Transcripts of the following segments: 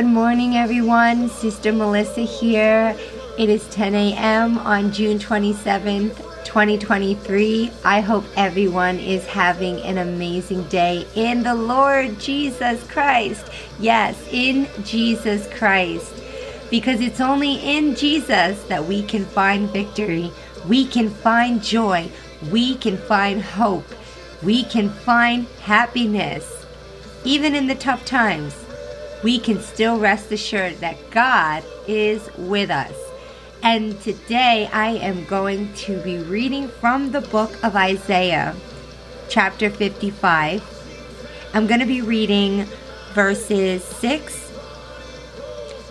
Good morning, everyone. Sister Melissa here. It is 10 a.m. on June 27th, 2023. I hope everyone is having an amazing day in the Lord Jesus Christ. Yes, in Jesus Christ. Because it's only in Jesus that we can find victory. We can find joy. We can find hope. We can find happiness. Even in the tough times, we can still rest assured that God is with us. And today I am going to be reading from the book of Isaiah, chapter 55. I'm going to be reading verses 6,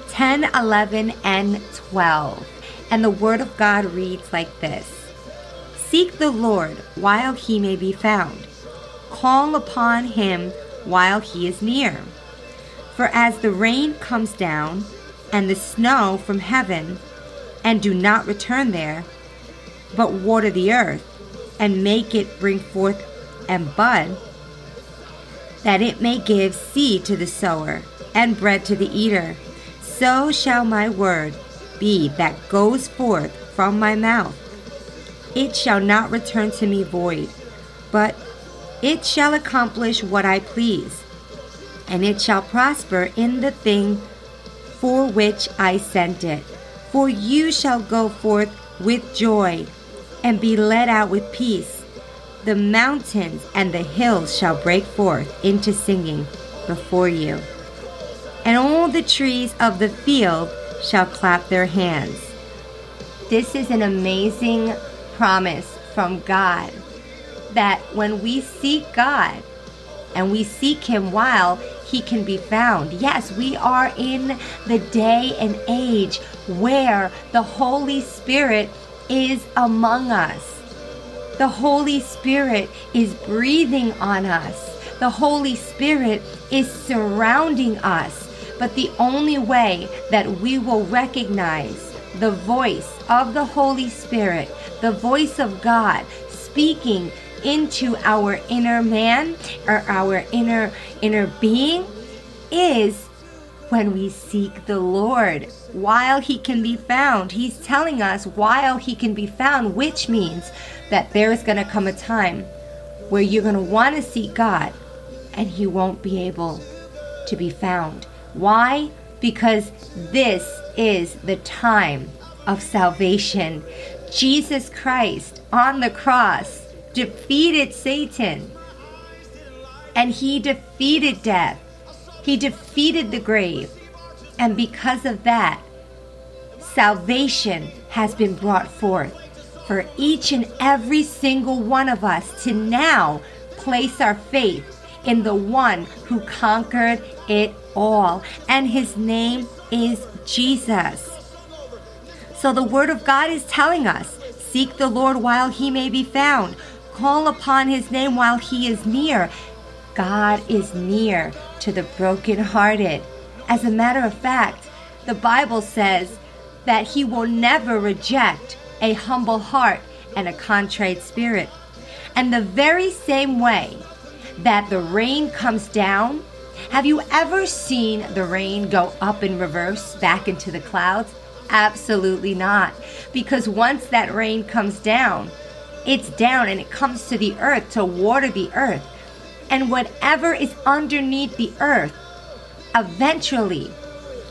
10, 11, and 12. And the word of God reads like this. Seek the Lord while he may be found. Call upon him while he is near. For as the rain comes down, and the snow from heaven, and do not return there, but water the earth, and make it bring forth and bud, that it may give seed to the sower, and bread to the eater, so shall my word be that goes forth from my mouth. It shall not return to me void, but it shall accomplish what I please, and it shall prosper in the thing for which I sent it. For you shall go forth with joy, and be led out with peace. The mountains and the hills shall break forth into singing before you, and all the trees of the field shall clap their hands. This is an amazing promise from God, that when we seek God, and we seek him while he can be found. Yes, we are in the day and age where the Holy Spirit is among us. The Holy Spirit is breathing on us. The Holy Spirit is surrounding us. But the only way that we will recognize the voice of the Holy Spirit, the voice of God speaking into our inner man or our inner being is when we seek the Lord while he can be found. He's telling us while he can be found, which means that there is going to come a time where you're going to want to seek God and he won't be able to be found. Why? Because this is the time of salvation. Jesus Christ on the cross defeated Satan, and he defeated death. He defeated the grave, and because of that, salvation has been brought forth for each and every single one of us to now place our faith in the one who conquered it all, and his name is Jesus. So the word of God is telling us, seek the Lord while he may be found. Call upon his name while he is near. God is near to the brokenhearted. As a matter of fact, the Bible says that he will never reject a humble heart and a contrite spirit. And the very same way that the rain comes down, have you ever seen the rain go up in reverse back into the clouds? Absolutely not. Because once that rain comes down, it's down and it comes to the earth to water the earth. And whatever is underneath the earth eventually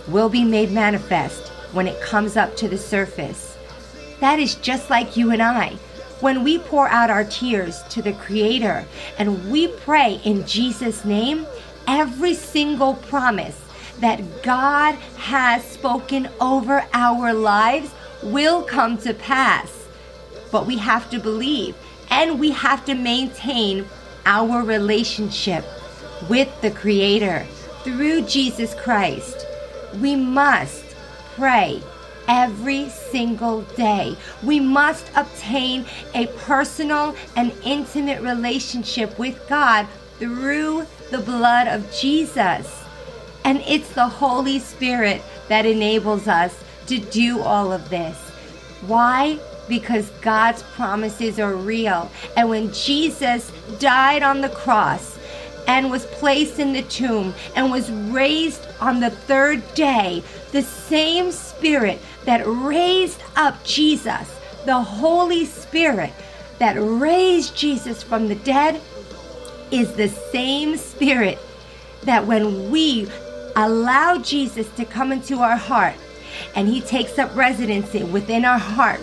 will be made manifest when it comes up to the surface. That is just like you and I. When we pour out our tears to the Creator and we pray in Jesus' name, every single promise that God has spoken over our lives will come to pass. But we have to believe, and we have to maintain our relationship with the Creator through Jesus Christ. We must pray every single day. We must obtain a personal and intimate relationship with God through the blood of Jesus. And it's the Holy Spirit that enables us to do all of this. Why? Because God's promises are real. And when Jesus died on the cross and was placed in the tomb and was raised on the third day, the same Spirit that raised up Jesus, the Holy Spirit that raised Jesus from the dead, is the same Spirit that when we allow Jesus to come into our heart and he takes up residency within our heart,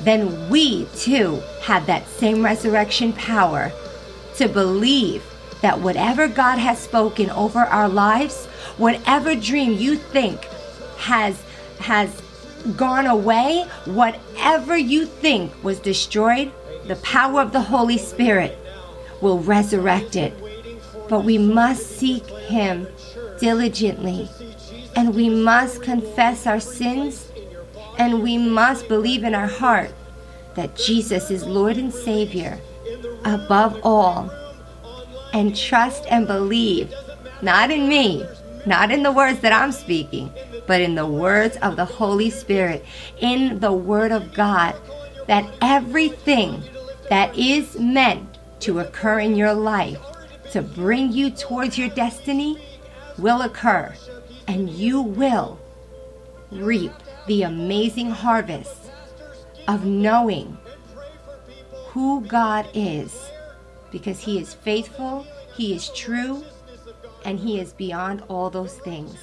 then we too have that same resurrection power to believe that whatever God has spoken over our lives, whatever dream you think has gone away, whatever you think was destroyed, the power of the Holy Spirit will resurrect it. But we must seek him diligently, and we must confess our sins, and we must believe in our heart that Jesus is Lord and Savior above all, and trust and believe, not in me, not in the words that I'm speaking, but in the words of the Holy Spirit, in the Word of God, that everything that is meant to occur in your life to bring you towards your destiny will occur, and you will reap the amazing harvest of knowing who God is, because he is faithful, he is true, and he is beyond all those things.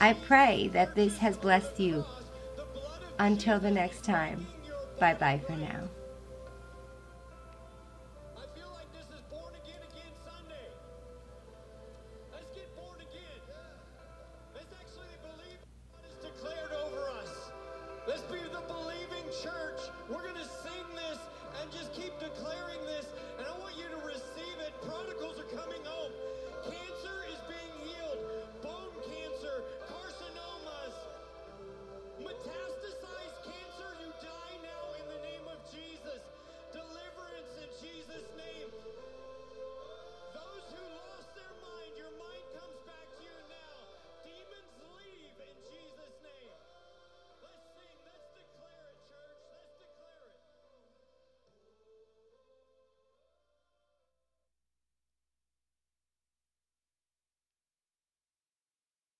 I pray that this has blessed you. Until the next time, bye-bye for now. Church, we're going to sing this and just keep declaring this.